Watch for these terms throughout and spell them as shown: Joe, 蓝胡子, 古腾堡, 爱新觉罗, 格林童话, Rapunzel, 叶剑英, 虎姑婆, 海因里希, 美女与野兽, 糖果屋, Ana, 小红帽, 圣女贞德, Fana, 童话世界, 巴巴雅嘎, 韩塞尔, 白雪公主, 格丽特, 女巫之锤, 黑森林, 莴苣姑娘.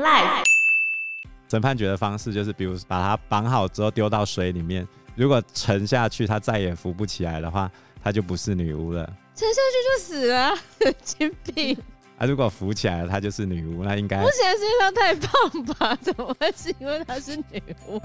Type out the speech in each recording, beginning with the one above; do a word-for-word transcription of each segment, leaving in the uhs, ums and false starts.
Life 审判决的方式就是比如把它绑好之后丢到水里面，如果沉下去它再也浮不起来的话，它就不是女巫了。沉下去就死了，神经病啊！如果浮起来了，她就是女巫，那应该……目前世界上太胖吧？怎么会是因为她是女巫？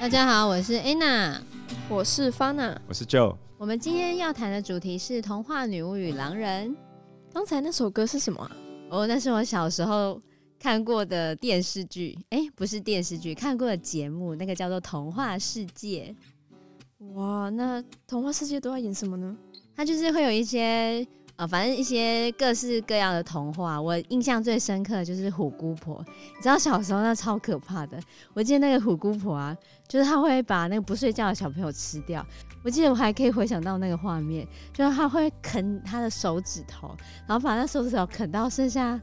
大家好，我是 Ana， 我是 Fana， 我是 Joe。我们今天要谈的主题是童话女巫与狼人。刚才那首歌是什么啊？哦，那是我小时候看过的电视剧，哎、欸，不是电视剧，看过的节目，那个叫做《童话世界》。哇，那《童话世界》都要演什么呢？它就是会有一些。哦、反正一些各式各样的童话，我印象最深刻的就是虎姑婆。你知道小时候那超可怕的，我记得那个虎姑婆啊，就是她会把那个不睡觉的小朋友吃掉。我记得我还可以回想到那个画面，就是她会啃她的手指头，然后把那手指头啃到剩下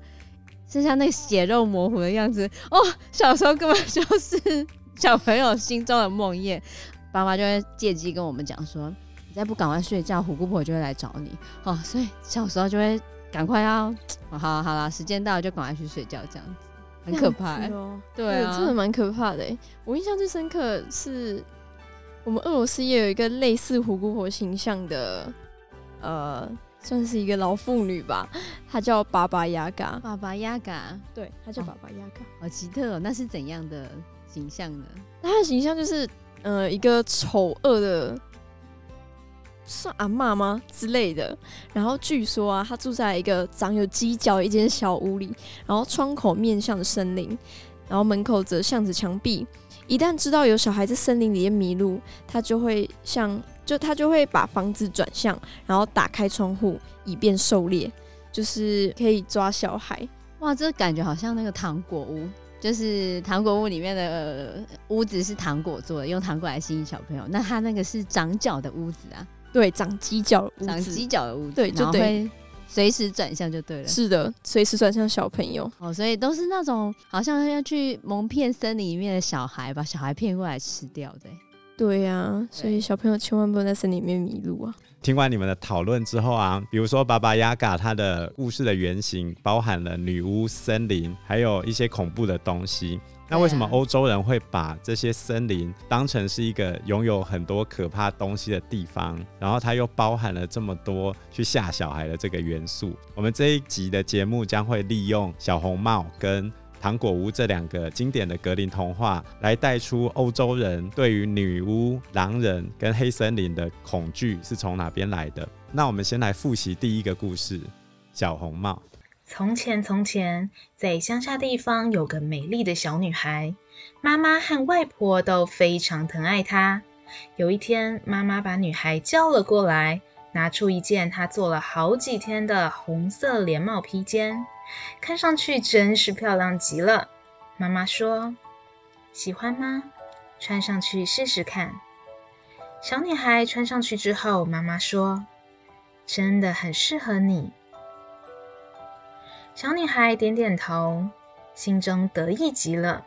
剩下那个血肉模糊的样子。哦，小时候根本就是小朋友心中的梦魇。爸爸就会借机跟我们讲说，你再不赶快睡觉，虎姑婆就会来找你哦，所以小时候就会赶快要，哦、好啦好啦，时间到了就赶快去睡觉，这样子很可怕、欸哦，对啊，真的蛮可怕的、欸。我印象最深刻是，我们俄罗斯也有一个类似虎姑婆形象的，呃，算是一个老妇女吧，她叫巴巴雅嘎。巴巴雅嘎，对，她叫巴巴雅嘎，好奇特哦，那是怎样的形象呢？她的形象就是，呃，一个丑恶的。算阿嬷吗之类的，然后据说啊，她住在一个长有犄角的一间小屋里，然后窗口面向森林，然后门口则向着墙壁。一旦知道有小孩在森林里面迷路，她就会向就她就会把房子转向，然后打开窗户以便狩猎，就是可以抓小孩。哇，这感觉好像那个糖果屋。就是糖果屋里面的、呃、屋子是糖果做的，用糖果来吸引小朋友。那他那个是长角的屋子啊，对，长犄角的屋子，长犄角的屋子，对，就对，随时转向就对了。是的，随时转向小朋友。哦，所以都是那种好像要去蒙骗森林里面的小孩，把小孩骗过来吃掉的、欸。对啊，所以小朋友千万不能在森林里面迷路啊。听完你们的讨论之后啊，比如说巴巴雅嘎她的故事的原型包含了女巫、森林，还有一些恐怖的东西。那为什么欧洲人会把这些森林当成是一个拥有很多可怕东西的地方，然后它又包含了这么多去吓小孩的这个元素？我们这一集的节目将会利用小红帽跟糖果屋这两个经典的格林童话来带出欧洲人对于女巫、狼人跟黑森林的恐惧是从哪边来的。那我们先来复习第一个故事，小红帽。从前从前，在乡下地方有个美丽的小女孩，妈妈和外婆都非常疼爱她。有一天，妈妈把女孩叫了过来，拿出一件她做了好几天的红色连帽披肩，看上去真是漂亮极了。妈妈说，喜欢吗？穿上去试试看。小女孩穿上去之后，妈妈说，真的很适合你。小女孩点点头，心中得意极了。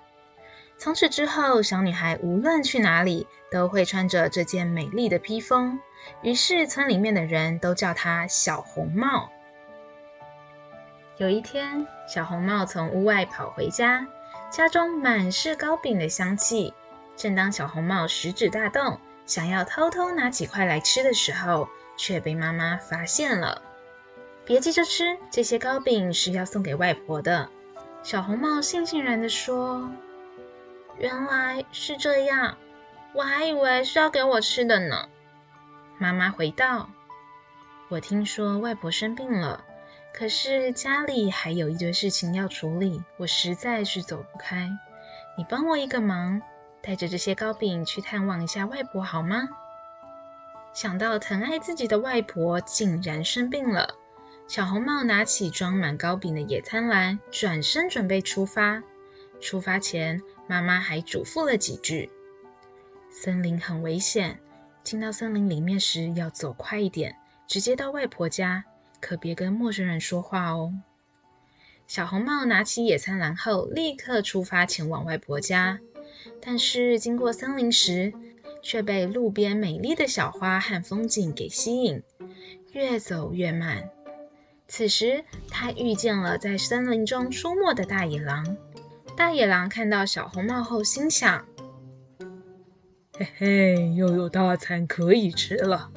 从此之后，小女孩无论去哪里都会穿着这件美丽的披风，于是村里面的人都叫她小红帽。有一天，小红帽从屋外跑回家，家中满是糕饼的香气。正当小红帽食指大动，想要偷偷拿几块来吃的时候，却被妈妈发现了。别急着吃，这些糕饼是要送给外婆的。小红帽悻悻然地说，原来是这样，我还以为是要给我吃的呢。妈妈回道，我听说外婆生病了，可是家里还有一堆事情要处理，我实在是走不开。你帮我一个忙，带着这些糕饼去探望一下外婆好吗？想到疼爱自己的外婆竟然生病了，小红帽拿起装满糕饼的野餐篮，转身准备出发。出发前，妈妈还嘱咐了几句：森林很危险，进到森林里面时要走快一点，直接到外婆家，可别跟陌生人说话哦。小红帽拿起野餐篮后，立刻出发前往外婆家。但是经过森林时，却被路边美丽的小花和风景给吸引，越走越慢。此时，他遇见了在森林中出没的大野狼。大野狼看到小红帽后，心想：嘿嘿，又有大餐可以吃了。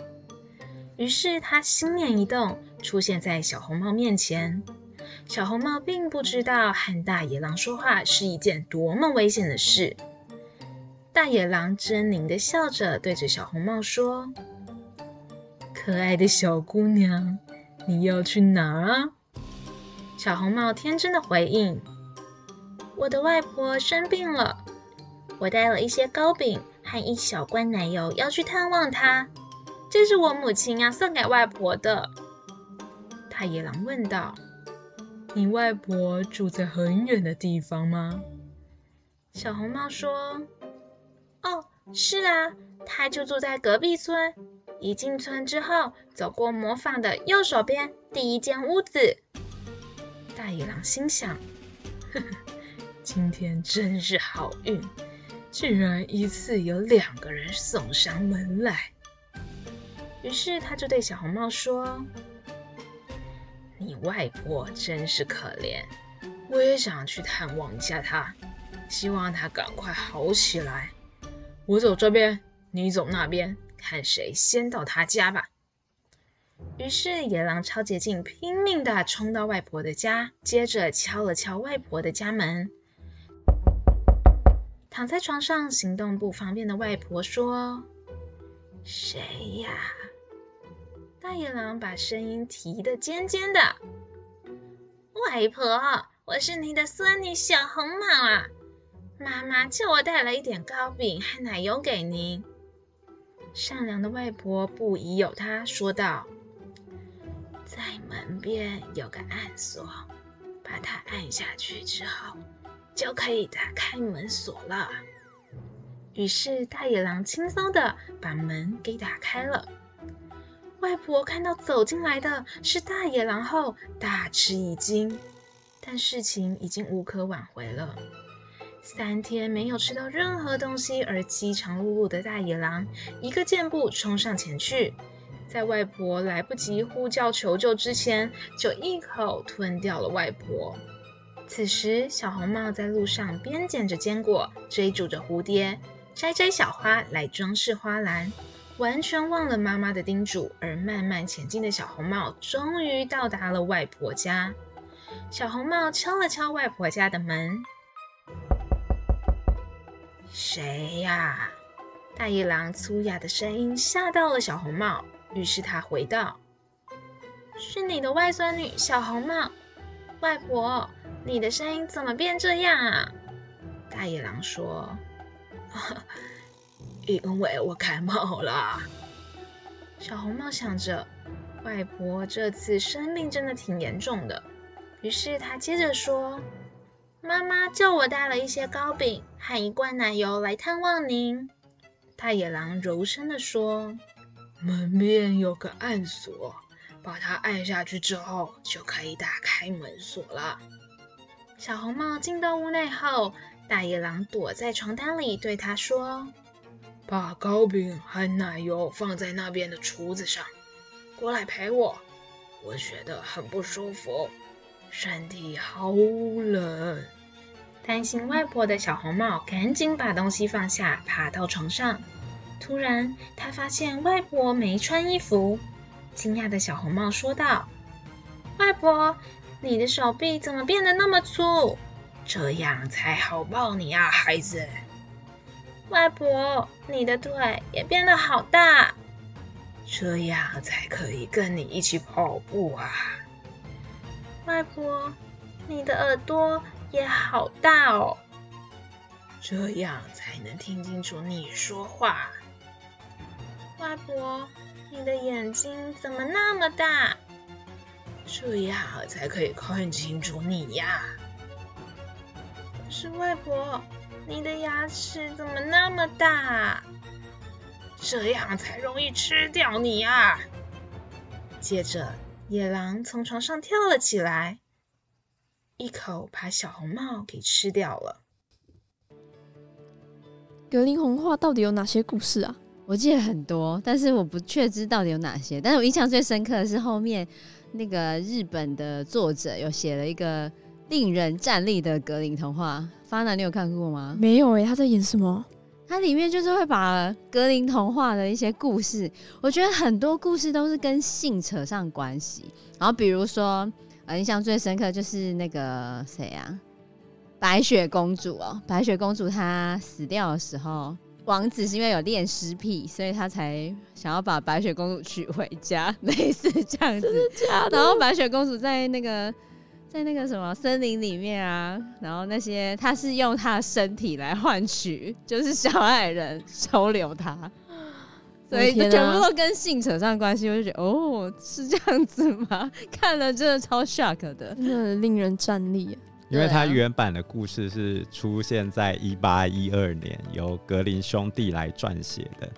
于是他心念一动，出现在小红帽面前。小红帽并不知道和大野狼说话是一件多么危险的事。大野狼狰狞地笑着对着小红帽说：可爱的小姑娘，你要去哪儿啊？小红帽天真的回应：我的外婆生病了，我带了一些糕饼和一小罐奶油要去探望她，这是我母亲要送给外婆的。大野狼问道：你外婆住在很远的地方吗？小红帽说：哦，是啊，她就住在隔壁村，一进村之后，走过磨坊的右手边第一间屋子。大野狼心想：呵呵，今天真是好运，居然一次有两个人送上门来。于是他就对小红帽说：你外婆真是可怜，我也想去探望一下她，希望她赶快好起来。我走这边，你走那边，看谁先到她家吧。于是野狼超捷径，拼命地冲到外婆的家，接着敲了敲外婆的家门。躺在床上行动不方便的外婆说：谁呀？大野狼把声音提得尖尖的：外婆，我是你的孙女小红帽啊，妈妈叫我带了一点糕饼和奶油给您。善良的外婆不疑有他，说道：在门边有个暗锁，把它按下去之后，就可以打开门锁了。于是大野狼轻松地把门给打开了。外婆看到走进来的是大野狼后，大吃一惊，但事情已经无可挽回了。三天没有吃到任何东西而饥肠辘辘的大野狼，一个箭步冲上前去，在外婆来不及呼叫求救之前，就一口吞掉了外婆。此时，小红帽在路上边捡着坚果，追逐着蝴蝶，摘摘小花来装饰花篮。完全忘了妈妈的叮嘱而慢慢前进的小红帽，终于到达了外婆家。小红帽敲了敲外婆家的门：谁呀？大野狼粗哑的声音吓到了小红帽，于是他回道：是你的外孙女小红帽。外婆，你的声音怎么变这样啊？大野狼说：因为我感冒了。小红帽想着，外婆这次生病真的挺严重的，于是她接着说：妈妈叫我带了一些糕饼和一罐奶油来探望您。大野狼柔声地说：门边有个暗锁，把它按下去之后，就可以打开门锁了。小红帽进到屋内后，大野狼躲在床单里对她说：把糕饼和奶油放在那边的橱子上，过来陪我，我觉得很不舒服，身体好冷。担心外婆的小红帽赶紧把东西放下，爬到床上。突然，她发现外婆没穿衣服，惊讶的小红帽说道：外婆，你的手臂怎么变得那么粗？这样才好抱你啊，孩子。外婆，你的腿也变得好大，这样才可以跟你一起跑步啊。外婆，你的耳朵也好大哦，这样才能听清楚你说话。外婆，你的眼睛怎么那么大？这样才可以看清楚你呀。可是外婆，你的牙齿怎么那么大？这样才容易吃掉你啊！接着，野狼从床上跳了起来，一口把小红帽给吃掉了。格林童话到底有哪些故事啊？我记得很多，但是我不确知到底有哪些。但是我印象最深刻的是后面那个日本的作者有写了一个令人站立的格林童话。Fana，你有看过吗？没有耶、欸、他在演什么？它里面就是会把格林童话的一些故事，我觉得很多故事都是跟性扯上关系。然后比如说，呃，印象最深刻就是那个谁啊，白雪公主哦，白雪公主她死掉的时候，王子是因为有恋尸癖，所以他才想要把白雪公主娶回家，类似这样子。真的假的？然后白雪公主在那个。在那个什么森林里面啊，然后那些他是用他的身体来换取，就是小矮人收留他，所以全部都跟性扯上关系。我就觉得哦，是这样子吗？看了真的超 shock 的，真的令人站立。因为他原版的故事是出现在一八一二年，由格林兄弟来撰写的。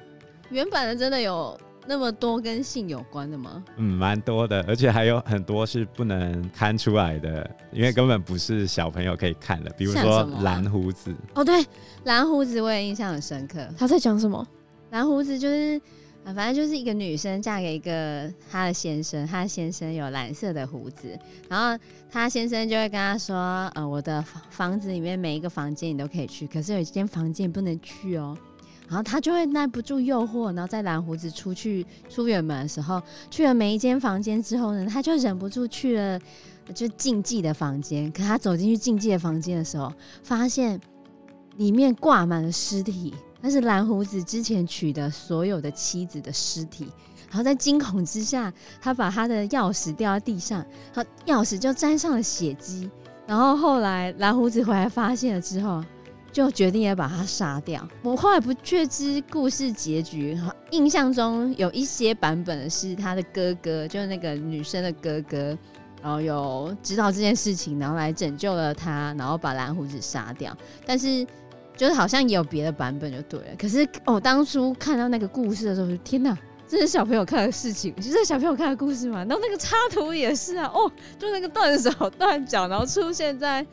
原版的真的有那么多跟性有关的吗？嗯，蛮多的，而且还有很多是不能看出来的，因为根本不是小朋友可以看的。比如说蓝胡子、啊、哦，对，蓝胡子我也印象很深刻。他在讲什么？蓝胡子就是、呃、反正就是一个女生嫁给一个她的先生，她的先生有蓝色的胡子，然后她先生就会跟她说，呃，我的房子里面每一个房间你都可以去，可是有一间房间你不能去哦。然后他就会耐不住诱惑，然后在蓝胡子出去出远门的时候，去了每一间房间之后呢，他就忍不住去了就禁忌的房间。可他走进去禁忌的房间的时候，发现里面挂满了尸体，那是蓝胡子之前娶的所有的妻子的尸体。然后在惊恐之下，他把他的钥匙掉在地上，然后钥匙就沾上了血迹。然后后来蓝胡子回来发现了之后，就决定也把他杀掉。我后来不确知故事结局，印象中有一些版本是他的哥哥，就是那个女生的哥哥，然后有知道这件事情，然后来拯救了他，然后把蓝胡子杀掉。但是就是好像也有别的版本就对了。可是我、哦、当初看到那个故事的时候，天哪，这是小朋友看的事情，这是小朋友看的故事吗？然后那个插图也是啊，哦，就那个断手断脚，然后出现在。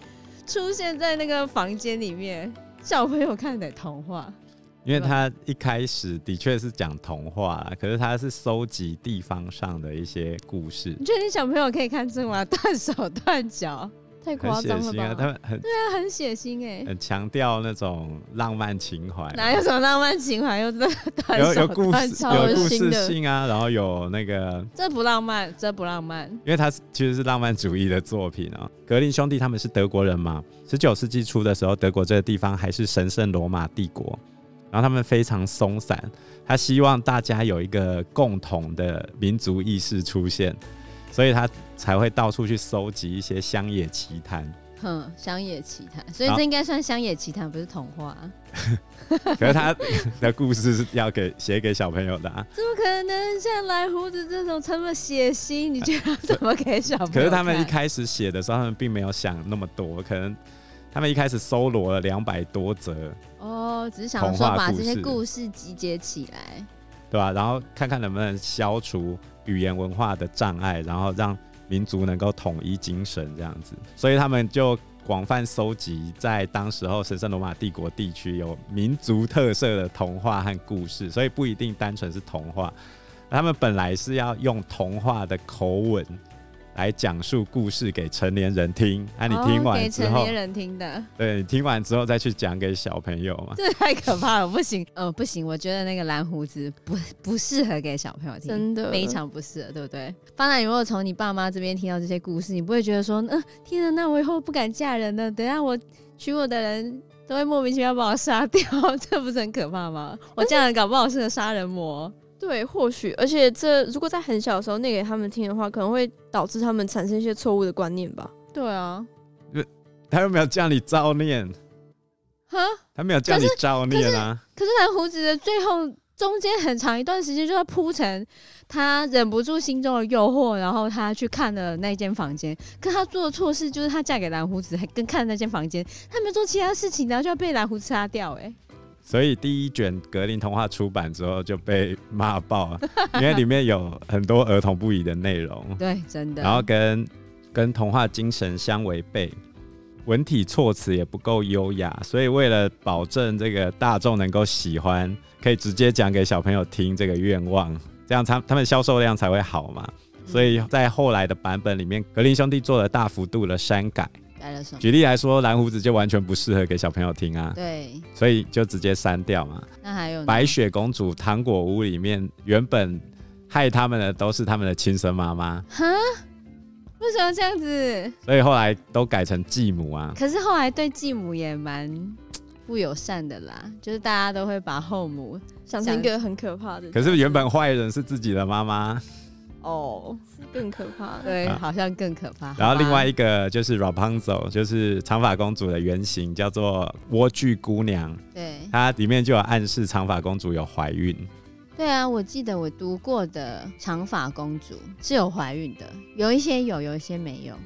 出现在那个房间里面，小朋友看的童话。因为他一开始的确是讲童话啦，可是他是收集地方上的一些故事。你觉得你小朋友可以看这吗？断手断脚，太夸张了吧？很血腥啊，他们很对啊，很血腥哎、欸，很强调那种浪漫情怀。哪有什么浪漫情怀？又断手断脚，有故事性啊，然后有那个这不浪漫，这不浪漫，因为他其实是浪漫主义的作品啊、喔。格林兄弟他们是德国人嘛，十九世纪初的时候，德国这个地方还是神圣罗马帝国，然后他们非常松散，他希望大家有一个共同的民族意识出现，所以他才会到处去搜集一些乡野奇谈。嗯，乡野奇谈，所以这应该算乡野奇谈，不是童话、啊。可是他的故事是要给写给小朋友的啊？怎么可能？像蓝胡子这种这么血腥，你觉得怎么给小朋友看？可是他们一开始写的时候，他们并没有想那么多，可能他们一开始搜罗了两百多则哦，只是想说把这些故事集结起来，对吧、啊？然后看看能不能消除语言文化的障碍，然后让民族能够统一精神这样子，所以他们就广泛收集在当时候神圣罗马帝国地区有民族特色的童话和故事，所以不一定单纯是童话。他们本来是要用童话的口吻来讲述故事给成年人听，啊，你听完之后，哦，给成年人听的，对，你听完之后再去讲给小朋友嘛，这太可怕了，不行，呃，不行，我觉得那个蓝胡子不不适合给小朋友听，真的非常不适合，对不对？当然，如果从你爸妈这边听到这些故事，你不会觉得说，嗯、呃，天哪，那我以后不敢嫁人了，等一下我娶我的人都会莫名其妙把我杀掉，这不是很可怕吗？我嫁人搞不好是个杀人魔。对，或许，而且这如果在很小的时候念给他们听的话，可能会导致他们产生一些错误的观念吧。对啊，他又没有叫你造念，哈，他没有叫你造念啊。可是蓝胡子的最后中间很长一段时间就在铺陈他忍不住心中的诱惑，然后他去看了那间房间，可他做的错事就是他嫁给蓝胡子，还跟看了那间房间，他没做其他事情，然后就要被蓝胡子杀掉、欸、所以第一卷格林童话出版之后就被骂爆了因为里面有很多儿童不宜的内容，对，真的，然后跟跟童话精神相违背，文体措辞也不够优雅，所以为了保证这个大众能够喜欢，可以直接讲给小朋友听这个愿望，这样 他, 他们销售量才会好嘛。所以在后来的版本里面，格林兄弟做了大幅度的删改。举例来说，蓝胡子就完全不适合给小朋友听啊，对，所以就直接删掉嘛。那还有白雪公主、糖果屋里面原本害他们的都是他们的亲生妈妈。哈，为什么这样子？所以后来都改成继母啊。可是后来对继母也蛮不友善的啦，就是大家都会把后母想成一个很可怕的。可是原本坏人是自己的妈妈。哦，是更可怕的。对、啊，好像更可怕。然后另外一个就是 Rapunzel， 就是长发公主的原型，叫做莴苣姑娘。对，它里面就有暗示长发公主有怀孕。对啊，我记得我读过的长发公主是有怀孕的，有一些有，有一些没有，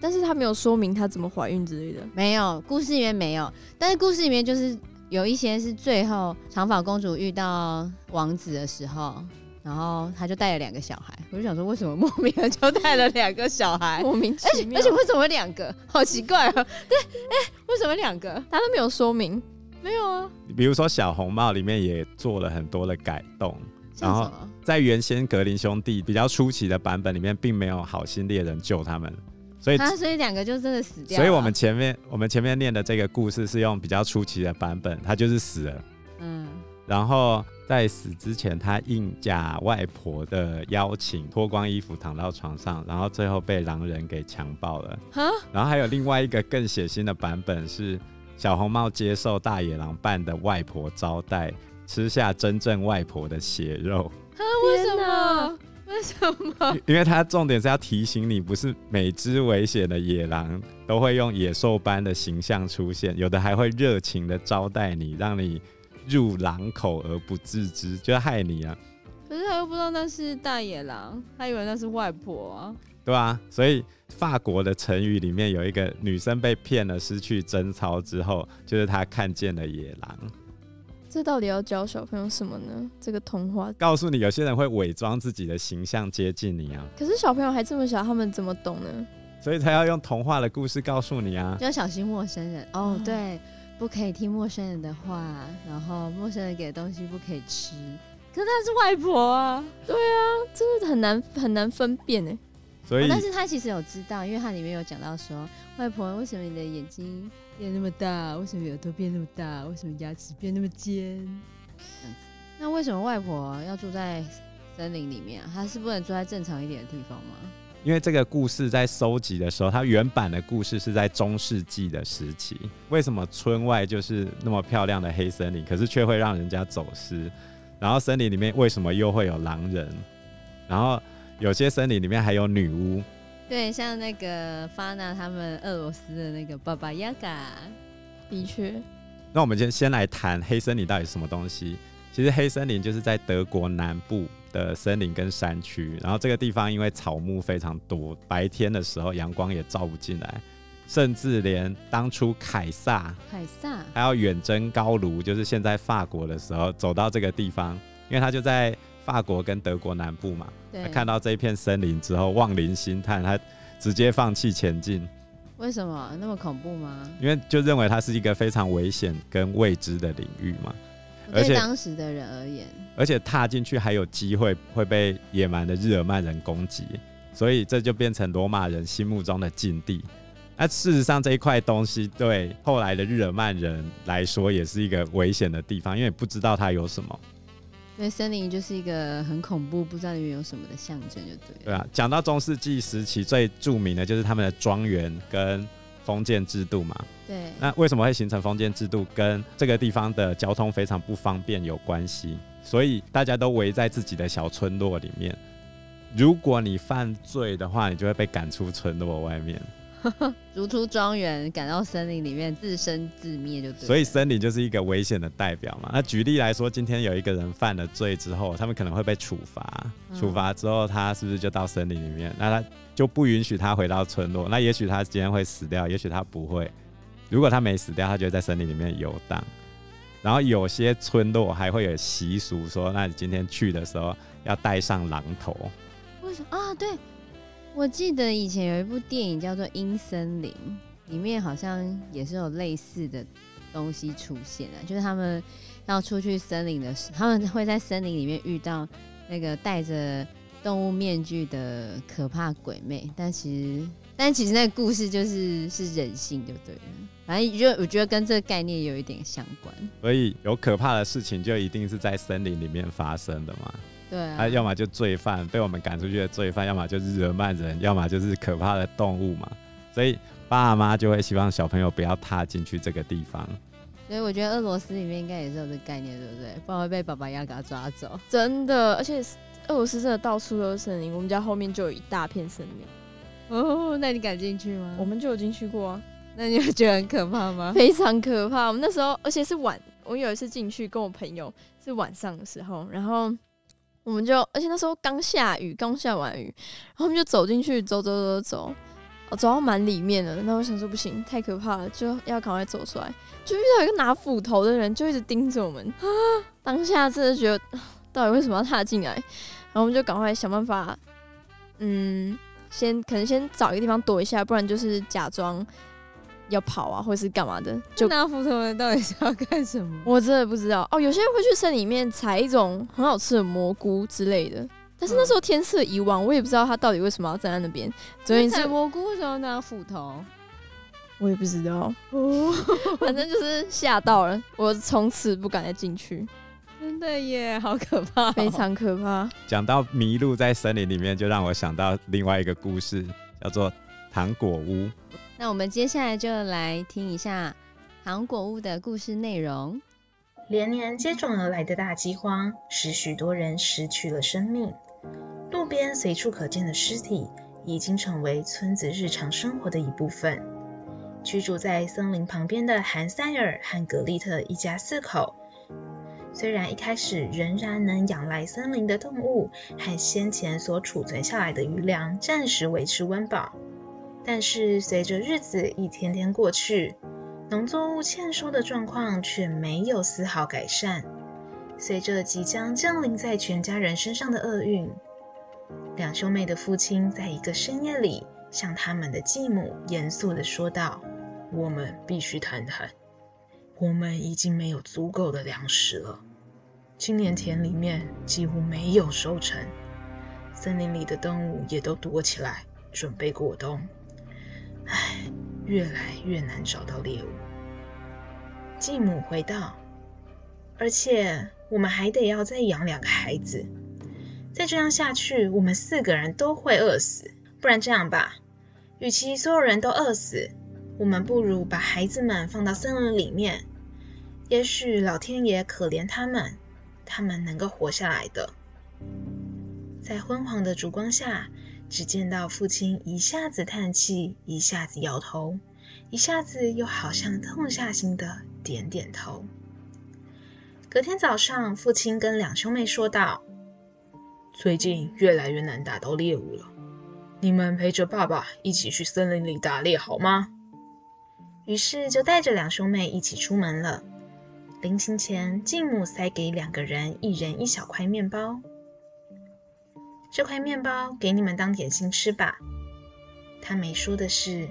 但是她没有说明她怎么怀孕之类的，没有，故事里面没有，但是故事里面就是有一些是最后长发公主遇到王子的时候，然后她就带了两个小孩，我就想说为什么莫名的就带了两个小孩，莫名其妙，而且为什么两个，好奇怪啊、喔！对，哎、欸，为什么两个？她都没有说明。没有啊，比如说小红帽里面也做了很多的改动，然后在原先格林兄弟比较初期的版本里面并没有好心猎人救他们，所以他、啊、所以两个就真的死掉了，所以我们前面我们前面念的这个故事是用比较初期的版本，他就是死了，嗯，然后在死之前他应假外婆的邀请脱光衣服躺到床上，然后最后被狼人给强暴了，然后还有另外一个更血腥的版本是小红帽接受大野狼扮的外婆招待，吃下真正外婆的血肉。啊？为什么？为什么？因为他重点是要提醒你，不是每只危险的野狼都会用野兽般的形象出现，有的还会热情的招待你，让你入狼口而不自知，就害你啊。可是他又不知道那是大野狼，他以为那是外婆啊。对啊，所以法国的成语里面有一个女生被骗了失去贞操之后，就是她看见了野狼。这到底要教小朋友什么呢？这个童话告诉你有些人会伪装自己的形象接近你啊，可是小朋友还这么小，他们怎么懂呢？所以才要用童话的故事告诉你啊，要小心陌生人哦，对，不可以听陌生人的话，然后陌生人给的东西不可以吃，可是她是外婆啊。对啊，真的很难很难分辨耶。所以哦、但是他其实有知道，因为他里面有讲到说，外婆为什么你的眼睛变那么大，为什么耳朵变那么大，为什么牙齿变那么尖，那为什么外婆要住在森林里面、啊、她是不能住在正常一点的地方吗？因为这个故事在收集的时候，它原版的故事是在中世纪的时期，为什么村外就是那么漂亮的黑森林，可是却会让人家走失，然后森林里面为什么又会有狼人，然后有些森林里面还有女巫，对，像那个 Fana 他们俄罗斯的那个巴巴雅嘎，的确。那我们先先来谈黑森林到底是什么东西。其实黑森林就是在德国南部的森林跟山区，然后这个地方因为草木非常多，白天的时候阳光也照不进来，甚至连当初凯撒凯撒还要远征高卢，就是现在法国的时候，走到这个地方，因为他就在法国跟德国南部嘛，他看到这一片森林之后望林兴叹，他直接放弃前进。为什么那么恐怖吗？因为就认为它是一个非常危险跟未知的领域嘛，而且对当时的人而言，而且踏进去还有机会会被野蛮的日耳曼人攻击，所以这就变成罗马人心目中的禁地。那事实上这一块东西对后来的日耳曼人来说也是一个危险的地方，因为不知道它有什么，因为森林就是一个很恐怖不知道里面有什么的象征，就对了。对啊，讲到中世纪时期最著名的就是他们的庄园跟封建制度嘛。对，那为什么会形成封建制度，跟这个地方的交通非常不方便有关系，所以大家都围在自己的小村落里面，如果你犯罪的话你就会被赶出村落外面。逐出庄园，赶到森林里面自生自灭就对了。所以森林就是一个危险的代表嘛。那举例来说，今天有一个人犯了罪之后，他们可能会被处罚，处罚之后他是不是就到森林里面？那他就不允许他回到村落。那也许他今天会死掉，也许他不会。如果他没死掉，他就会在森林里面游荡。然后有些村落还会有习俗说，那你今天去的时候要戴上狼头。为什么啊？对，我记得以前有一部电影叫做《阴森林》，里面好像也是有类似的东西出现啊，就是他们要出去森林的时候，他们会在森林里面遇到那个戴着动物面具的可怕鬼魅，但其实但其实那个故事就是是人性就对了。反正就我觉得跟这个概念有一点相关，所以有可怕的事情就一定是在森林里面发生的嘛。对啊，啊要么就罪犯被我们赶出去的罪犯，要么就是日耳曼人，要么就是可怕的动物嘛。所以爸妈就会希望小朋友不要踏进去这个地方。所以我觉得俄罗斯里面应该也是有这个概念，对不对？不然会被爸爸要给他抓走。真的，而且俄罗斯真的到处都是森林，我们家后面就有一大片森林。哦，那你敢进去吗？我们就有进去过啊。那你会觉得很可怕吗？非常可怕。我们那时候，而且是晚，我有一次进去跟我朋友是晚上的时候，然后我们就，而且那时候刚下雨，刚下完雨，然后我们就走进去，走走走走，哦，走到蛮里面了。那我想说不行，太可怕了，就要赶快走出来。就遇到一个拿斧头的人，就一直盯着我们。啊，当下真的觉得，到底为什么要踏进来？然后我们就赶快想办法，嗯，先可能先找一个地方躲一下，不然就是假装要跑啊，或是干嘛的？就拿斧头的人到底是要干什么？我真的不知道哦。有些人会去森林里面采一种很好吃的蘑菇之类的，但是那时候天色已晚，我也不知道他到底为什么要站在那边。所以采蘑菇为什么要拿斧头？我也不知道，哦、反正就是吓到了，我从此不敢再进去。真的耶，好可怕、哦，非常可怕。讲到迷路在森林里面，就让我想到另外一个故事，叫做糖果屋。那我们接下来就来听一下糖果屋的故事内容。连年接踵而来的大饥荒使许多人失去了生命，路边随处可见的尸体已经成为村子日常生活的一部分。居住在森林旁边的韩塞尔和格丽特一家四口，虽然一开始仍然能养来森林的动物和先前所储存下来的余粮暂时维持温饱，但是随着日子一天天过去，农作物欠收的状况却没有丝毫改善。随着即将降临在全家人身上的厄运，两兄妹的父亲在一个深夜里向他们的继母严肃地说道：“我们必须谈谈，我们已经没有足够的粮食了。今年田里面几乎没有收成，森林里的动物也都躲起来，准备过冬。”唉，越来越难找到猎物。继母回道：“而且我们还得要再养两个孩子，再这样下去，我们四个人都会饿死。不然这样吧，与其所有人都饿死，我们不如把孩子们放到森林里面，也许老天爷可怜他们，他们能够活下来的。”在昏黄的烛光下，只见到父亲一下子叹气，一下子摇头，一下子又好像痛下心的点点头。隔天早上，父亲跟两兄妹说道：“最近越来越难打到猎物了，你们陪着爸爸一起去森林里打猎好吗？”于是就带着两兄妹一起出门了。临行前，继母塞给两个人一人一小块面包：“这块面包给你们当点心吃吧。”他没说的是，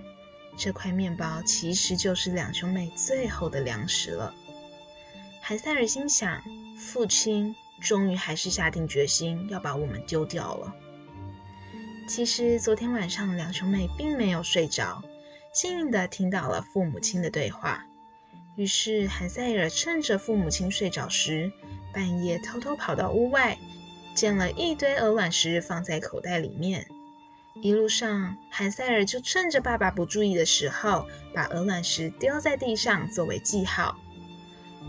这块面包其实就是两兄妹最后的粮食了。韩塞尔心想，父亲终于还是下定决心要把我们丢掉了。其实昨天晚上两兄妹并没有睡着，幸运地听到了父母亲的对话。于是韩塞尔趁着父母亲睡着时，半夜偷偷跑到屋外，捡了一堆鹅卵石放在口袋里面。一路上，韩塞尔就趁着爸爸不注意的时候，把鹅卵石丢在地上作为记号。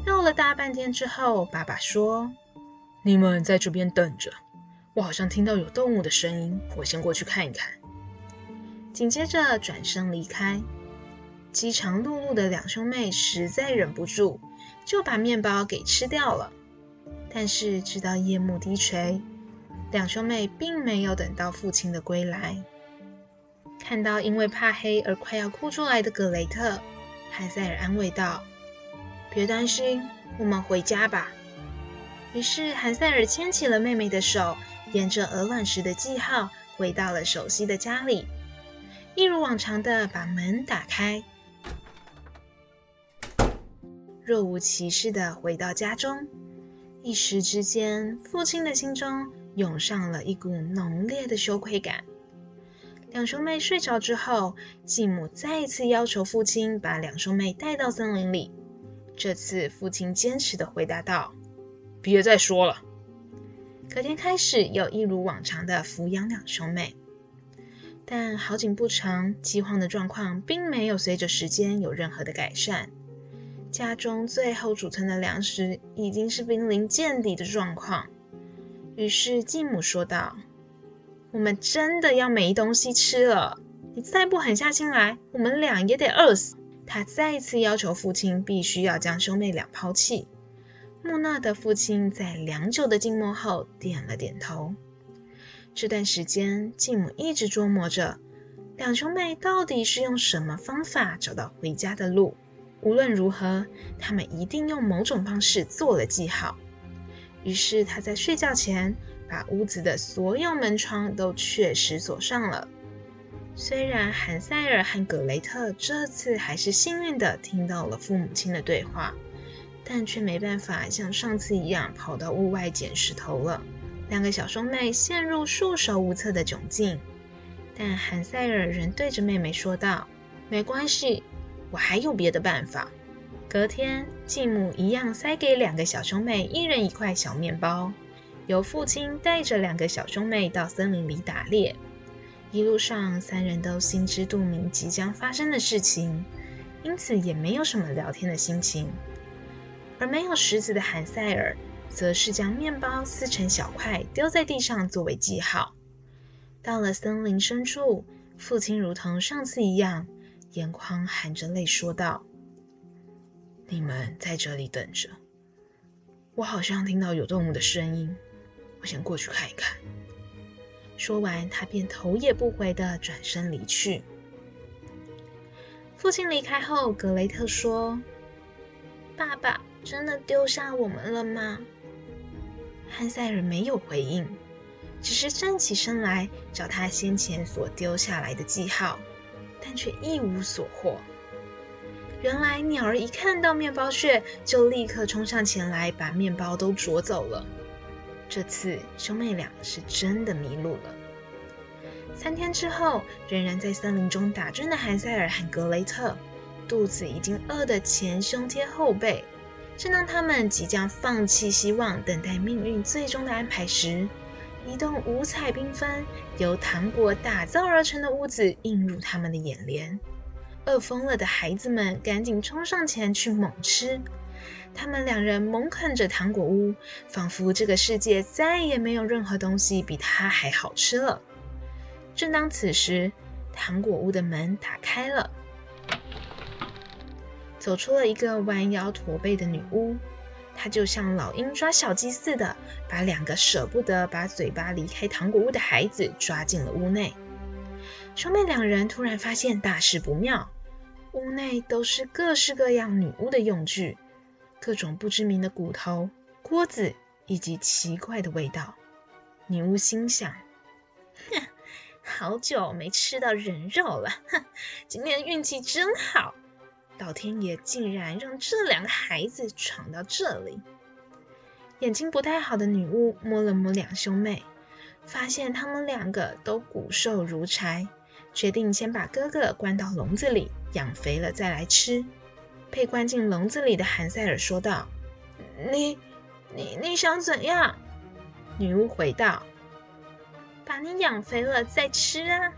绕了大半天之后，爸爸说：“你们在这边等着，我好像听到有动物的声音，我先过去看一看。”紧接着转身离开。饥肠辘辘的两兄妹实在忍不住，就把面包给吃掉了。但是直到夜幕低垂，两兄妹并没有等到父亲的归来。看到因为怕黑而快要哭出来的格雷特，海塞尔安慰道：“别担心，我们回家吧。”于是海塞尔牵起了妹妹的手，沿着鹅卵石的记号回到了熟悉的家里，一如往常的把门打开，若无其事的回到家中。一时之间，父亲的心中涌上了一股浓烈的羞愧感。两兄妹睡着之后，继母再一次要求父亲把两兄妹带到森林里。这次父亲坚持的回答道：“别再说了。”隔天开始又一如往常的抚养两兄妹，但好景不长，饥荒的状况并没有随着时间有任何的改善。家中最后储存的粮食已经是濒临见底的状况，于是继母说道：“我们真的要没东西吃了，你再不狠下心来，我们俩也得饿死。”她再一次要求父亲必须要将兄妹俩抛弃。木讷的父亲在良久的静默后点了点头。这段时间，继母一直琢磨着，两兄妹到底是用什么方法找到回家的路。无论如何，他们一定用某种方式做了记号。于是他在睡觉前把屋子的所有门窗都确实锁上了。虽然韩塞尔和格雷特这次还是幸运地听到了父母亲的对话，但却没办法像上次一样跑到屋外捡石头了。两个小兄妹陷入束手无策的窘境，但韩塞尔仍对着妹妹说道：“没关系，我还有别的办法。”隔天，继母一样塞给两个小兄妹一人一块小面包，由父亲带着两个小兄妹到森林里打猎。一路上，三人都心知肚明即将发生的事情，因此也没有什么聊天的心情。而没有食指的韩塞尔，则是将面包撕成小块丢在地上作为记号。到了森林深处，父亲如同上次一样，眼眶含着泪说道：“你们在这里等着，我好像听到有动物的声音，我先过去看一看。”说完，他便头也不回地转身离去。父亲离开后，格雷特说：“爸爸真的丢下我们了吗？”汉塞尔没有回应，只是站起身来找他先前所丢下来的记号，但却一无所获。原来鸟儿一看到面包屑，就立刻冲上前来，把面包都啄走了。这次兄妹俩是真的迷路了。三天之后，仍然在森林中打转的汉塞尔和格雷特，肚子已经饿得前胸贴后背。正当他们即将放弃希望，等待命运最终的安排时，一栋五彩缤纷、由糖果打造而成的屋子映入他们的眼帘。饿疯了的孩子们赶紧冲上前去猛吃，他们两人猛啃着糖果屋，仿佛这个世界再也没有任何东西比它还好吃了。正当此时，糖果屋的门打开了，走出了一个弯腰驼背的女巫。他就像老鹰抓小鸡似的，把两个舍不得把嘴巴离开糖果屋的孩子抓进了屋内。兄妹两人突然发现大事不妙，屋内都是各式各样女巫的用具，各种不知名的骨头、锅子以及奇怪的味道。女巫心想：“哼，好久没吃到人肉了，哼，今天运气真好。老天爷竟然让这两个孩子闯到这里。”眼睛不太好的女巫摸了摸两兄妹，发现他们两个都骨瘦如柴，决定先把哥哥关到笼子里，养肥了再来吃。被关进笼子里的韩塞尔说道：“你你你想怎样？”女巫回道：“把你养肥了再吃啊。”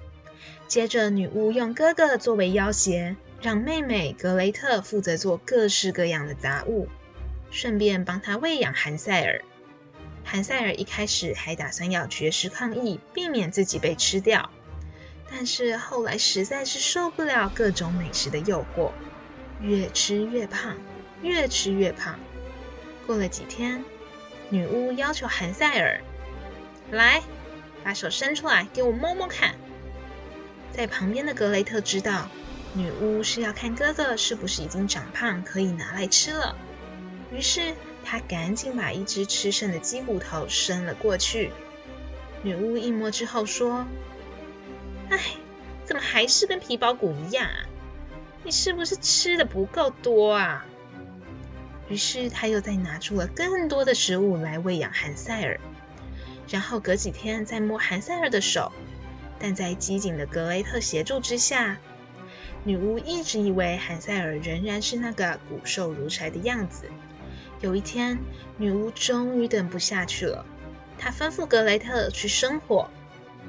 接着女巫用哥哥作为要挟，让妹妹格雷特负责做各式各样的杂物，顺便帮她喂养韩塞尔。韩塞尔一开始还打算要绝食抗议，避免自己被吃掉，但是后来实在是受不了各种美食的诱惑，越吃越胖，越吃越胖。过了几天，女巫要求韩塞尔，来，把手伸出来给我摸摸看。在旁边的格雷特知道，女巫是要看哥哥是不是已经长胖，可以拿来吃了。于是他赶紧把一只吃剩的鸡骨头伸了过去。女巫一摸之后说，哎，怎么还是跟皮包骨一样啊？你是不是吃的不够多啊？于是他又再拿出了更多的食物来喂养韩塞尔，然后隔几天再摸韩塞尔的手。但在机警的格雷特协助之下，女巫一直以为韩塞尔仍然是那个骨瘦如柴的样子。有一天，女巫终于等不下去了，她吩咐格雷特去生火。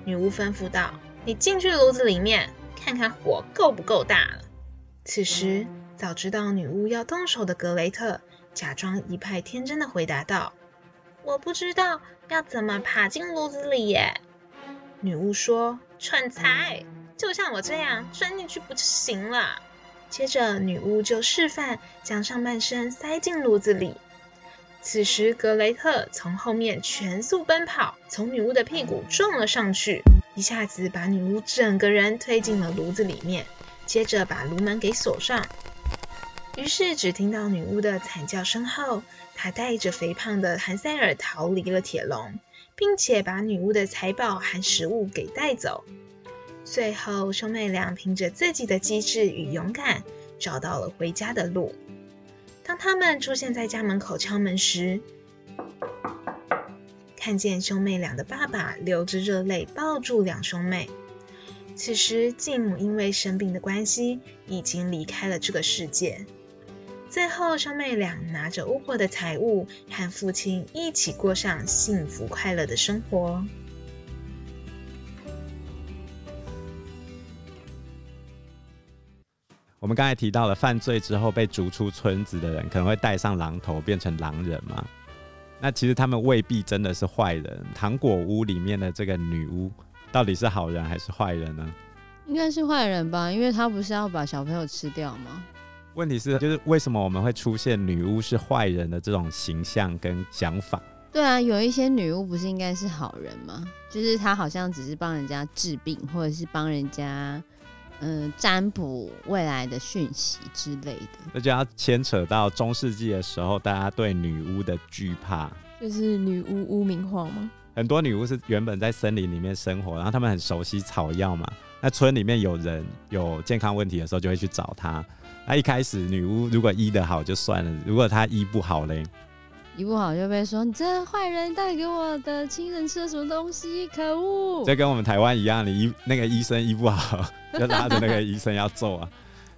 女巫吩咐道，你进去炉子里面看看火够不够大了。此时早知道女巫要动手的格雷特假装一派天真的回答道，我不知道要怎么爬进炉子里耶。女巫说，蠢材，就像我这样钻进去不就行了。接着女巫就示范将上半身塞进炉子里。此时格雷特从后面全速奔跑，从女巫的屁股撞了上去，一下子把女巫整个人推进了炉子里面，接着把炉门给锁上。于是只听到女巫的惨叫声后，她带着肥胖的韩塞尔逃离了铁笼，并且把女巫的财宝和食物给带走。最后兄妹俩凭着自己的机智与勇敢找到了回家的路。当他们出现在家门口敲门时，看见兄妹俩的爸爸流着热泪抱住两兄妹。此时继母因为生病的关系已经离开了这个世界。最后兄妹俩拿着巫婆的财物和父亲一起过上幸福快乐的生活。我们刚才提到了犯罪之后被逐出村子的人可能会戴上狼头变成狼人嘛，那其实他们未必真的是坏人。糖果屋里面的这个女巫到底是好人还是坏人呢？应该是坏人吧，因为她不是要把小朋友吃掉吗？问题是就是为什么我们会出现女巫是坏人的这种形象跟想法？对啊，有一些女巫不是应该是好人吗？就是她好像只是帮人家治病，或者是帮人家嗯，占卜未来的讯息之类的。那就要牵扯到中世纪的时候大家对女巫的惧怕，就是女巫污名化吗？很多女巫是原本在森林里面生活，然后她们很熟悉草药嘛，那村里面有人有健康问题的时候就会去找她。那一开始女巫如果医得好就算了，如果她医不好嘞，一不好就被说你这坏人带给我的亲人吃了什么东西，可恶！就跟我们台湾一样，你那个医生医不好，就拉着那个医生要揍啊。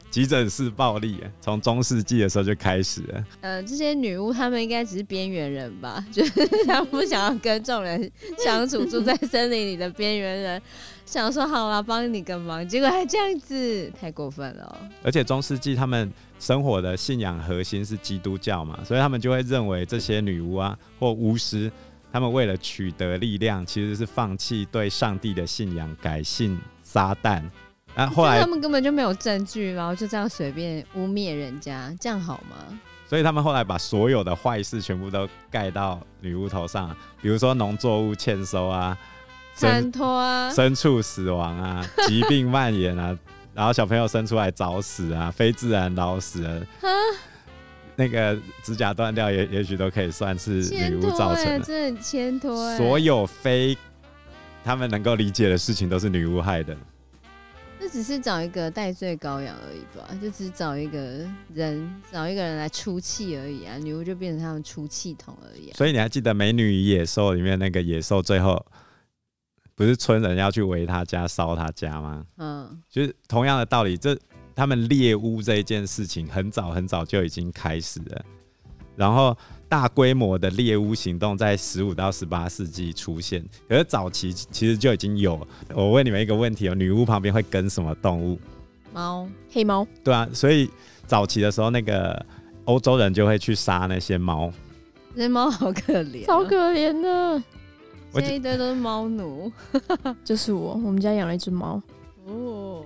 急诊室暴力从中世纪的时候就开始了。呃，这些女巫她们应该只是边缘人吧，就是她不想要跟众人相处，住在森林里的边缘人，想说好啦，帮你个忙，结果还这样子，太过分了哦。而且中世纪他们生活的信仰核心是基督教嘛，所以他们就会认为这些女巫啊或巫师，他们为了取得力量，其实是放弃对上帝的信仰，改信撒旦。啊、后来他们根本就没有证据，然后就这样随便污蔑人家，这样好吗？所以他们后来把所有的坏事全部都盖到女巫头上，比如说农作物欠收啊，残托啊，牲畜死亡啊，疾病蔓延啊，然后小朋友生出来早死啊，非自然老死啊，那个指甲断掉也也许都可以算是女巫造成的，真的欠托欸。所有非他们能够理解的事情都是女巫害的。这只是找一个戴罪羔羊而已吧，就只找一个人，找一个人来出气而已啊！女巫就变成他们出气筒而已啊。所以你还记得《美女与野兽》里面那个野兽最后不是村人要去围他家烧他家吗？嗯，就是同样的道理，这他们猎巫这一件事情很早很早就已经开始了，然后大规模的猎巫行动在十五到十八世纪出现，可是早期其实就已经有了。我问你们一个问题，女巫旁边会跟什么动物？猫，黑猫。对啊，所以早期的时候那个欧洲人就会去杀那些猫。那猫好可怜，好可怜的，现在一堆都是猫奴。就是我我们家养了一只猫，哦，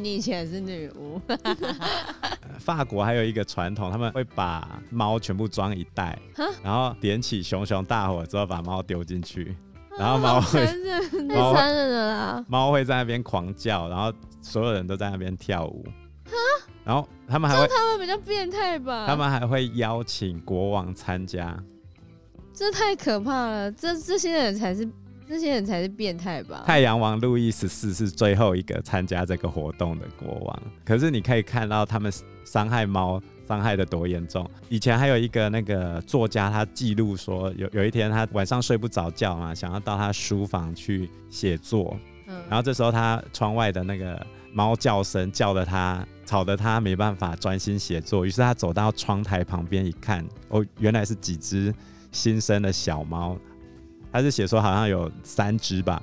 你以前是女巫。法国还有一个传统，他们会把猫全部装一袋，然后点起熊熊大火之后把猫丢进去，然后猫会猫、啊、会, 会在那边狂叫，然后所有人都在那边跳舞。然后他们还会，他们比较变态吧？他们还会邀请国王参加，这太可怕了！这这些人才是。这些人才是变态吧？太阳王路易十四是最后一个参加这个活动的国王，可是你可以看到他们伤害猫伤害的多严重。以前还有一个那个作家，他记录说 有, 有一天他晚上睡不着觉嘛，想要到他书房去写作、嗯、然后这时候他窗外的那个猫叫声叫得他吵得他没办法专心写作，于是他走到窗台旁边一看，哦，原来是几只新生的小猫，他是写说好像有三只吧，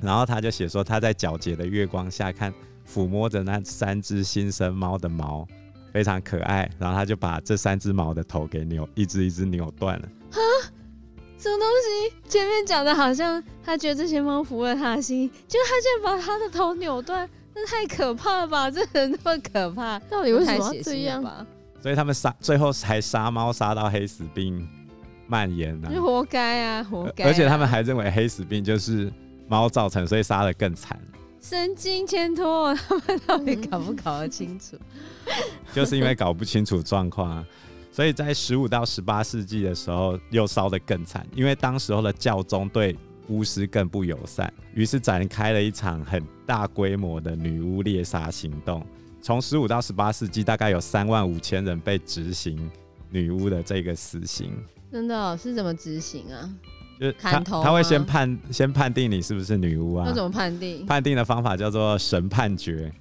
然后他就写说他在皎洁的月光下看抚摸着那三只新生猫的毛，非常可爱，然后他就把这三只猫的头给扭一只一只扭断了。啊，什么东西？前面讲的好像他觉得这些猫抚慰他的心，结果他竟然把他的头扭断，那太可怕了吧！这人那么可怕，到底为什么要这样吧？所以他们杀最后还杀猫杀到黑死病蔓延啊，就活该啊，活该、啊！而且他们还认为黑死病就是猫造成，所以杀得更惨。神经牵拖，他们到底搞不搞得清楚？就是因为搞不清楚状况、啊，所以在十五到十八世纪的时候又烧得更惨，因为当时候的教宗对巫师更不友善，于是展开了一场很大规模的女巫猎杀行动。从十五到十八世纪，大概有三万五千人被执行女巫的这个死刑。真的、哦、是怎么执行啊？就是砍头吗？他会先 判, 先判定你是不是女巫啊。那怎么判定？判定的方法叫做神判决，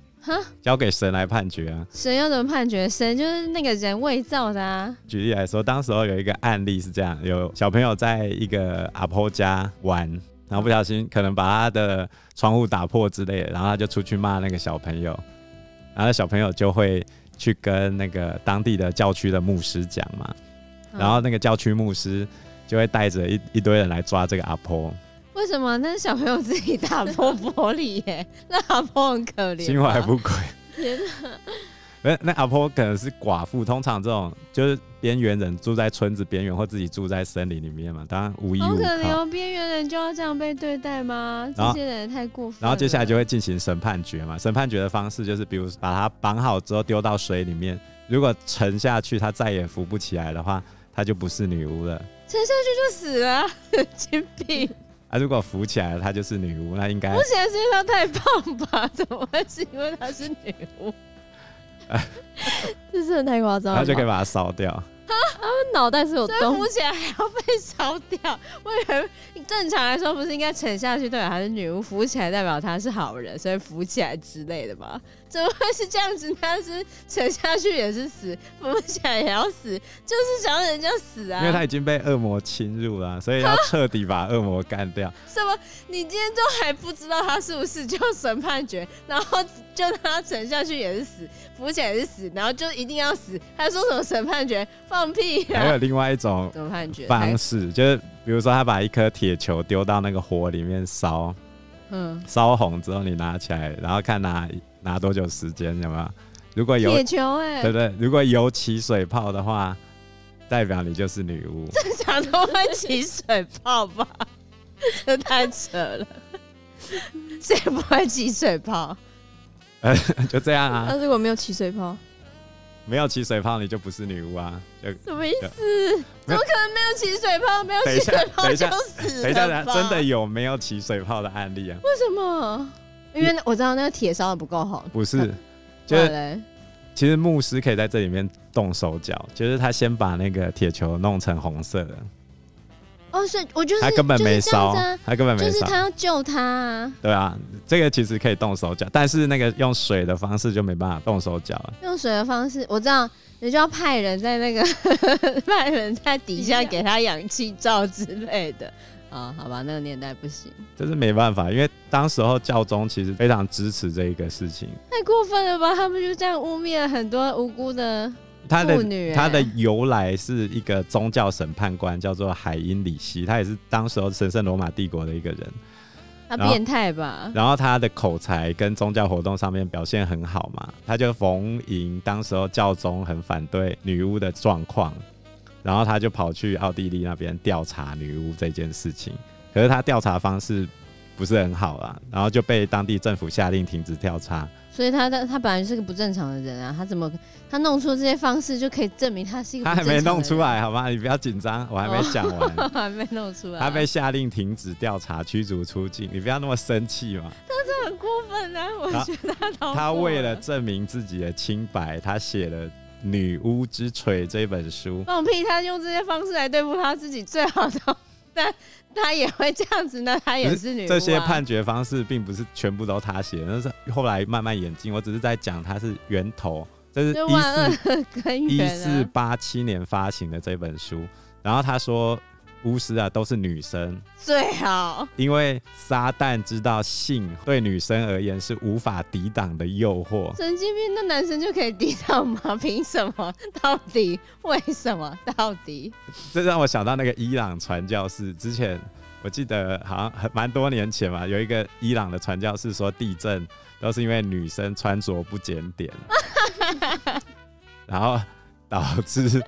交给神来判决啊。神要怎么判决？神就是那个人伪造的啊。举例来说，当时候有一个案例是这样，有小朋友在一个阿婆家玩，然后不小心可能把他的窗户打破之类的，然后他就出去骂那个小朋友，然后小朋友就会去跟那个当地的教区的牧师讲嘛，然后那个教区牧师就会带着 一, 一堆人来抓这个阿婆。为什么？那是小朋友自己打破玻璃耶，那阿婆很可怜，心怀不轨。天哪！那阿婆可能是寡妇，通常这种就是边缘人，住在村子边缘或自己住在森林里面嘛，当然无依无靠。好可怜哦，边缘人就要这样被对待吗？这些人也太过分了。然后接下来就会进行神判决嘛，神判决的方式就是，比如把他绑好之后丢到水里面，如果沉下去他再也浮不起来的话，她就不是女巫了，沉下去就死了，神经病啊！如果浮起来了，她就是女巫，那应该浮起来是因为她太胖吧？怎么会是因为她是女巫？啊、这真的太夸张了，然后就可以把它烧掉。啊，他们脑袋是有洞，浮起来还要被烧掉？我以为正常来说不是应该沉下去代表她是女巫，浮起来代表她是好人，所以浮起来之类的吧？怎么会是这样子？他是沉下去也是死，浮起来也要死，就是想要人家死啊！因为他已经被恶魔侵入了，所以要彻底把恶魔干掉。什么？你今天都还不知道他是不是就神判决，然后就让他沉下去也是死，浮起来也是死，然后就一定要死？他说什么神判决？放屁啊！还有另外一种方式，就是比如说他把一颗铁球丢到那个火里面烧，嗯，烧红之后你拿起来，然后看哪。拿多久时间？有没有？如果有铁球哎、欸，对不对？如果有起水泡的话，代表你就是女巫。正常都会起水泡吧？这太扯了，谁不会起水泡？呃，就这样啊。那、啊、如果没有起水泡，没有起水泡你就不是女巫啊？就什么意思？怎么可能没有起水泡？没有起水泡就死了吧？等一下，等一下，真的有没有起水泡的案例啊？为什么？因为我知道那个铁烧的不够好，不是，就是其实牧师可以在这里面动手脚，就是他先把那个铁球弄成红色的。哦，所以我就是他根本没烧、就是啊，他根本没烧，就是他要救他啊。对啊，这个其实可以动手脚，但是那个用水的方式就没办法动手脚了。用水的方式，我知道，你就要派人在那个派人在底下给他氧气罩之类的。哦、好吧，那个年代不行，这是没办法，因为当时候教宗其实非常支持这一个事情。太过分了吧，他们就这样污蔑了很多无辜的妇女、欸、他, 的他的由来是一个宗教审判官叫做海因里希，他也是当时候神圣罗马帝国的一个人，他变态吧？然后他的口才跟宗教活动上面表现很好嘛，他就逢迎当时候教宗很反对女巫的状况，然后他就跑去奥地利那边调查女巫这件事情，可是他调查方式不是很好啦，然后就被当地政府下令停止调查。所以 他, 他本来是个不正常的人啊，他怎么他弄出这些方式就可以证明他是一个不正常的人？他还没弄出来好吗？你不要紧张，我还没讲完。哦、还没弄出来。他被下令停止调查，驱逐出境。你不要那么生气嘛。他这很过分啊！我觉得他逃过了。他为了证明自己的清白，他写了《女巫之锤》这本书。放屁！他用这些方式来对付他自己，最好的。但他也会这样子，那他也是女巫啊。这些判决方式并不是全部都他写，那是后来慢慢演进。我只是在讲他是源头，这是一四八七年发行的这本书。然后他说，巫师啊都是女生最好，因为撒旦知道性对女生而言是无法抵挡的诱惑。神经病，那男生就可以抵挡吗？凭什么？到底为什么？到底？这让我想到那个伊朗传教士，之前我记得好像蛮多年前嘛，有一个伊朗的传教士说地震都是因为女生穿着不检点然后导致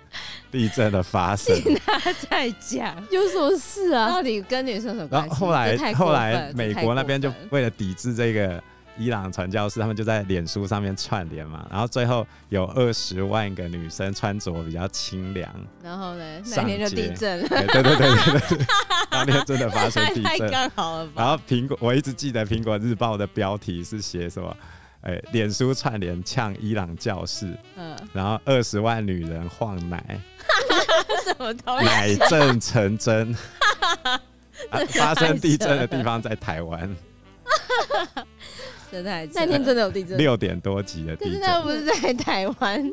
地震的发生。听他在讲有什么事啊？到底跟女生有什么关系？然后后来后来美国那边就为了抵制这个伊朗传教士，他们就在脸书上面串联嘛，然后最后有二十万个女生穿着比较清凉，然后呢那天就地震了。对对对对对那天真的发生地震，太刚好了吧。然后苹果，我一直记得苹果日报的标题是写什么，哎，脸书串联呛伊朗教士，嗯，然后二十万女人晃奶，什么东西？奶证成真、啊，发生地震的地方在台湾，真的太扯了。那天真的有地震，六点多级的地震，可是那不是在台湾，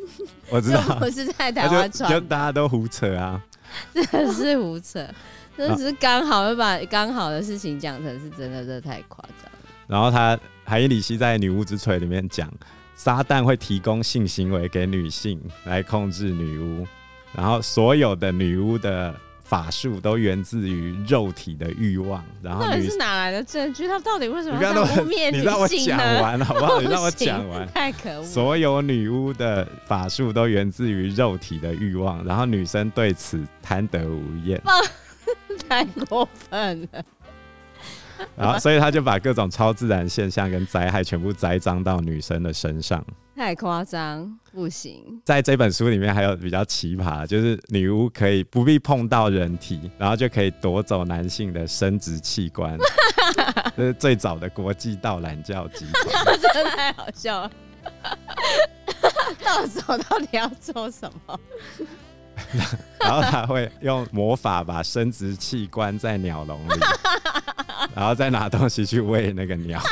我知道，不是在台湾传，就大家都胡扯啊，真的是胡扯，真的是刚好会把刚好的事情讲成是真的，这太夸张了。然后他海因里希在《女巫之锤》里面讲，撒旦会提供性行为给女性来控制女巫，然后所有的女巫的法术都源自于肉体的欲望。然后到底是哪来的证据？他到底为什么要污蔑女性呢？你让我讲完好不好？你让我讲完，太可恶！所有女巫的法术都源自于肉体的欲望，然后女生对此贪得无厌，太过分了。然后所以他就把各种超自然现象跟灾害全部栽赃到女生的身上，太夸张，不行。在这本书里面还有比较奇葩，就是女巫可以不必碰到人体，然后就可以夺走男性的生殖器官这是最早的国际盗懒教集团真的太好笑了到手到底要做什么然后他会用魔法把生殖器官在鸟笼里然后再拿东西去喂那个鸟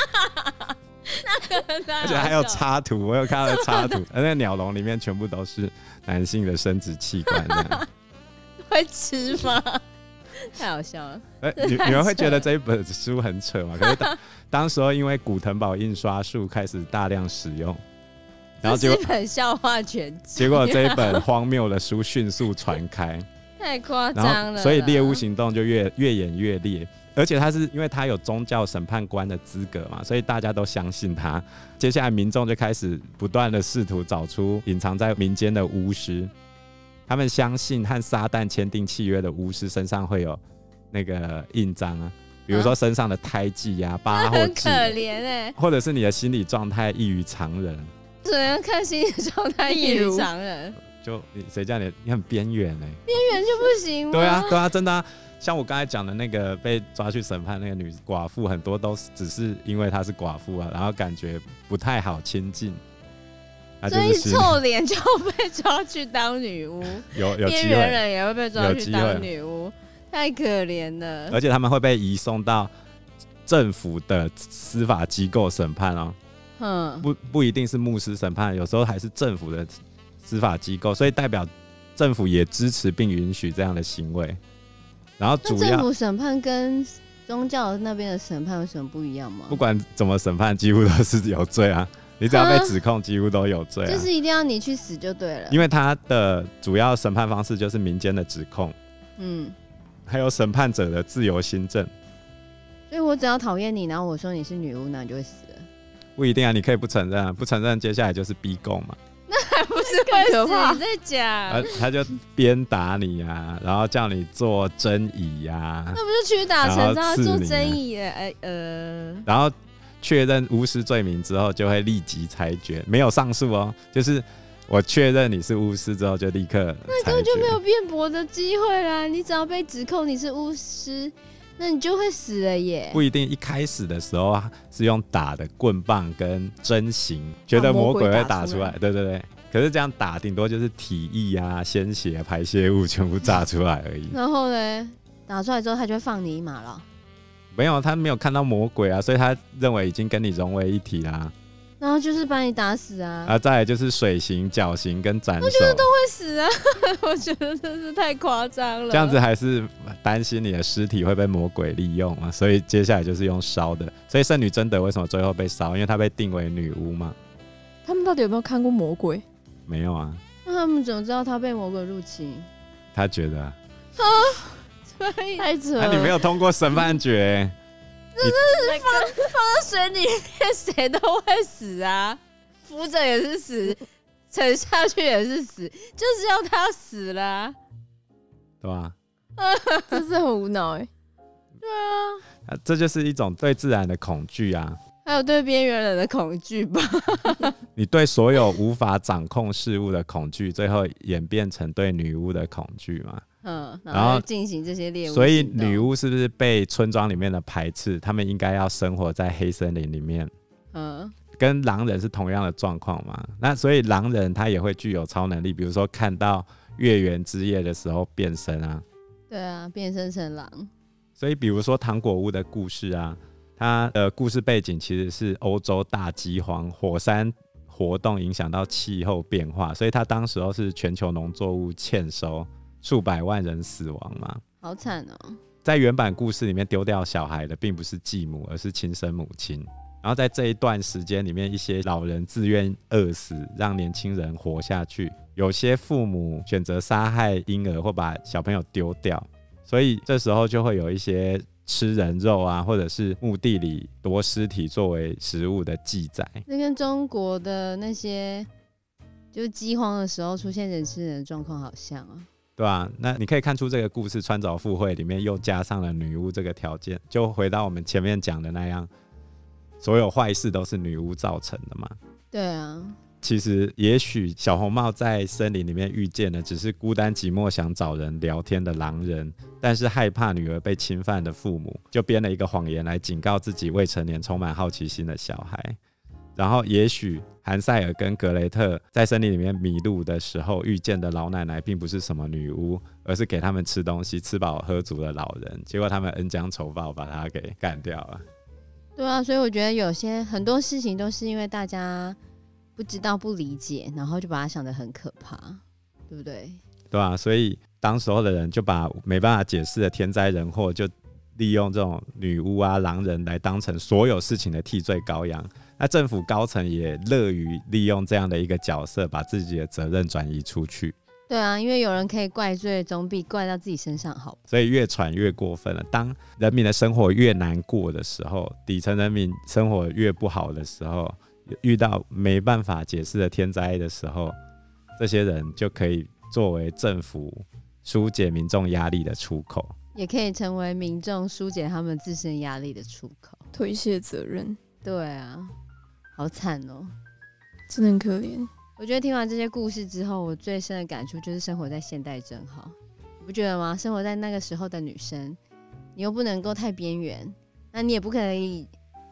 而且还有插图，我有看到的插图，那个鸟笼里面全部都是男性的生殖器官会吃吗？太好笑了。你们会觉得这一本书很扯吗？可是 当, 当时候因为古腾堡印刷术开始大量使用，然后结果这是一本笑话全集，结果这一本荒谬的书迅速传开太夸张了，所以猎巫行动就 越, 越演越烈。而且他是因为他有宗教审判官的资格嘛，所以大家都相信他。接下来民众就开始不断的试图找出隐藏在民间的巫师，他们相信和撒旦签订契约的巫师身上会有那个印章啊，比如说身上的胎记啊、疤或痣，很可怜欸，或者是你的心理状态异于常人。只能看心理状态异于常人，就谁叫你你很边缘欸，边缘就不行吗？对啊对啊，真的啊。像我刚才讲的那个被抓去审判那个女寡妇，很多都只是因为她是寡妇啊，然后感觉不太好亲近，所以臭脸就被抓去当女巫有有机会，边缘人也会被抓去当女巫，太可怜了。而且他们会被移送到政府的司法机构审判哦，嗯，不不一定是牧师审判，有时候还是政府的司法机构，所以代表政府也支持并允许这样的行为。然后主要政府审判跟宗教那边的审判有什么不一样吗？不管怎么审判几乎都是有罪啊，你只要被指控几乎都有罪啊，就是一定要你去死就对了。因为他的主要审判方式就是民间的指控，嗯，还有审判者的自由心证，所以我只要讨厌你，然后我说你是女巫，那你就会死了。不一定啊，你可以不承认啊，不承认接下来就是逼供嘛。那还不是更可怕？你在讲、啊，他就鞭打你啊，然后叫你做真椅啊，那不是屈打成招、啊、做真椅的、欸，呃，然后确认巫师罪名之后，就会立即裁决，没有上诉哦，就是我确认你是巫师之后就立刻裁决，那根本就没有辩驳的机会啦。你只要被指控你是巫师，那你就会死了耶！不一定，一开始的时候是用打的棍棒跟针刑，觉得魔鬼会打出来，对对对。可是这样打，顶多就是体液啊、鲜血、排泄物全部炸出来而已。然后呢，打出来之后，他就会放你一马了。没有，他没有看到魔鬼啊，所以他认为已经跟你融为一体啦。然后就是把你打死啊！啊，再来就是水刑、绞刑跟斩首，我觉得都会死啊！我觉得真是太夸张了。这样子还是担心你的尸体会被魔鬼利用嘛，所以接下来就是用烧的。所以圣女贞德为什么最后被烧？因为她被定为女巫嘛。他们到底有没有看过魔鬼？没有啊。那他们怎么知道她被魔鬼入侵？她觉得啊，啊，所以太扯了。那、啊、你没有通过审判决、欸。这真是 放,、那個、放到水里面谁都会死啊，浮着也是死，沉下去也是死，就是要他死了、啊，对吧、啊？真是很无脑哎、欸。对啊，啊，这就是一种对自然的恐惧啊，还有对边缘人的恐惧吧。你对所有无法掌控事物的恐惧，最后演变成对女巫的恐惧嘛？嗯，然后进行这些猎物，所以女巫是不是被村庄里面的排斥？他们应该要生活在黑森林里面。嗯，跟狼人是同样的状况嘛？那所以狼人他也会具有超能力，比如说看到月圆之夜的时候变身啊。对啊，变身成狼。所以比如说糖果屋的故事啊，它的故事背景其实是欧洲大饥荒，火山活动影响到气候变化，所以它当时候是全球农作物欠收。数百万人死亡嘛，好惨哦！在原版故事里面丢掉小孩的并不是继母，而是亲生母亲。然后在这一段时间里面，一些老人自愿饿死，让年轻人活下去。有些父母选择杀害婴儿或把小朋友丢掉，所以这时候就会有一些吃人肉啊，或者是墓地里夺尸体作为食物的记载。这跟中国的那些就是饥荒的时候出现人吃人的状况好像啊。对吧、啊？那你可以看出这个故事穿凿附会里面又加上了女巫这个条件，就回到我们前面讲的那样，所有坏事都是女巫造成的嘛。对啊。其实也许小红帽在森林里面遇见的只是孤单寂寞想找人聊天的狼人，但是害怕女儿被侵犯的父母，就编了一个谎言来警告自己未成年充满好奇心的小孩。然后也许韩塞尔跟格雷特在森林里面迷路的时候遇见的老奶奶并不是什么女巫，而是给他们吃东西吃饱喝足的老人，结果他们恩将仇报把他给干掉了。对啊，所以我觉得有些很多事情都是因为大家不知道不理解，然后就把它想得很可怕，对不对？对啊，所以当时候的人就把没办法解释的天灾人祸就利用这种女巫啊狼人来当成所有事情的替罪羔羊。那政府高层也乐于利用这样的一个角色把自己的责任转移出去。对啊，因为有人可以怪罪总比怪到自己身上好，所以越传越过分了。当人民的生活越难过的时候，底层人民生活越不好的时候，遇到没办法解释的天灾的时候，这些人就可以作为政府疏解民众压力的出口，也可以成为民众疏解他们自身压力的出口，推卸责任。对啊，好惨哦，真的很可怜。我觉得听完这些故事之后，我最深的感触就是生活在现代真好，你不觉得吗？生活在那个时候的女生，你又不能够太边缘，那你也不可以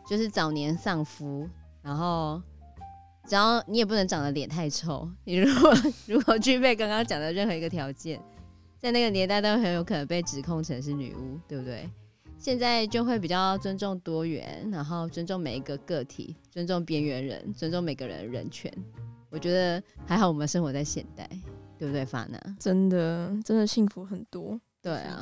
就是早年丧夫，然后只要你也不能长得脸太臭，你如果如果具备刚刚讲的任何一个条件，在那个年代都很有可能被指控成是女巫，对不对？现在就会比较尊重多元，然后尊重每一个个体，尊重边缘人，尊重每个人的人权。我觉得还好我们生活在现代，对不对 Fana？ 真的真的幸福很多。对啊，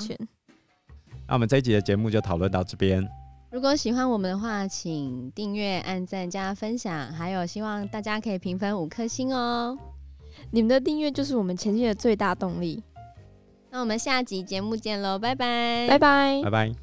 那我们这一集的节目就讨论到这边。如果喜欢我们的话，请订阅、按赞、加分享，还有希望大家可以评分五颗星哦。你们的订阅就是我们前进的最大动力。那我们下集节目见喽，拜拜，拜拜，拜拜。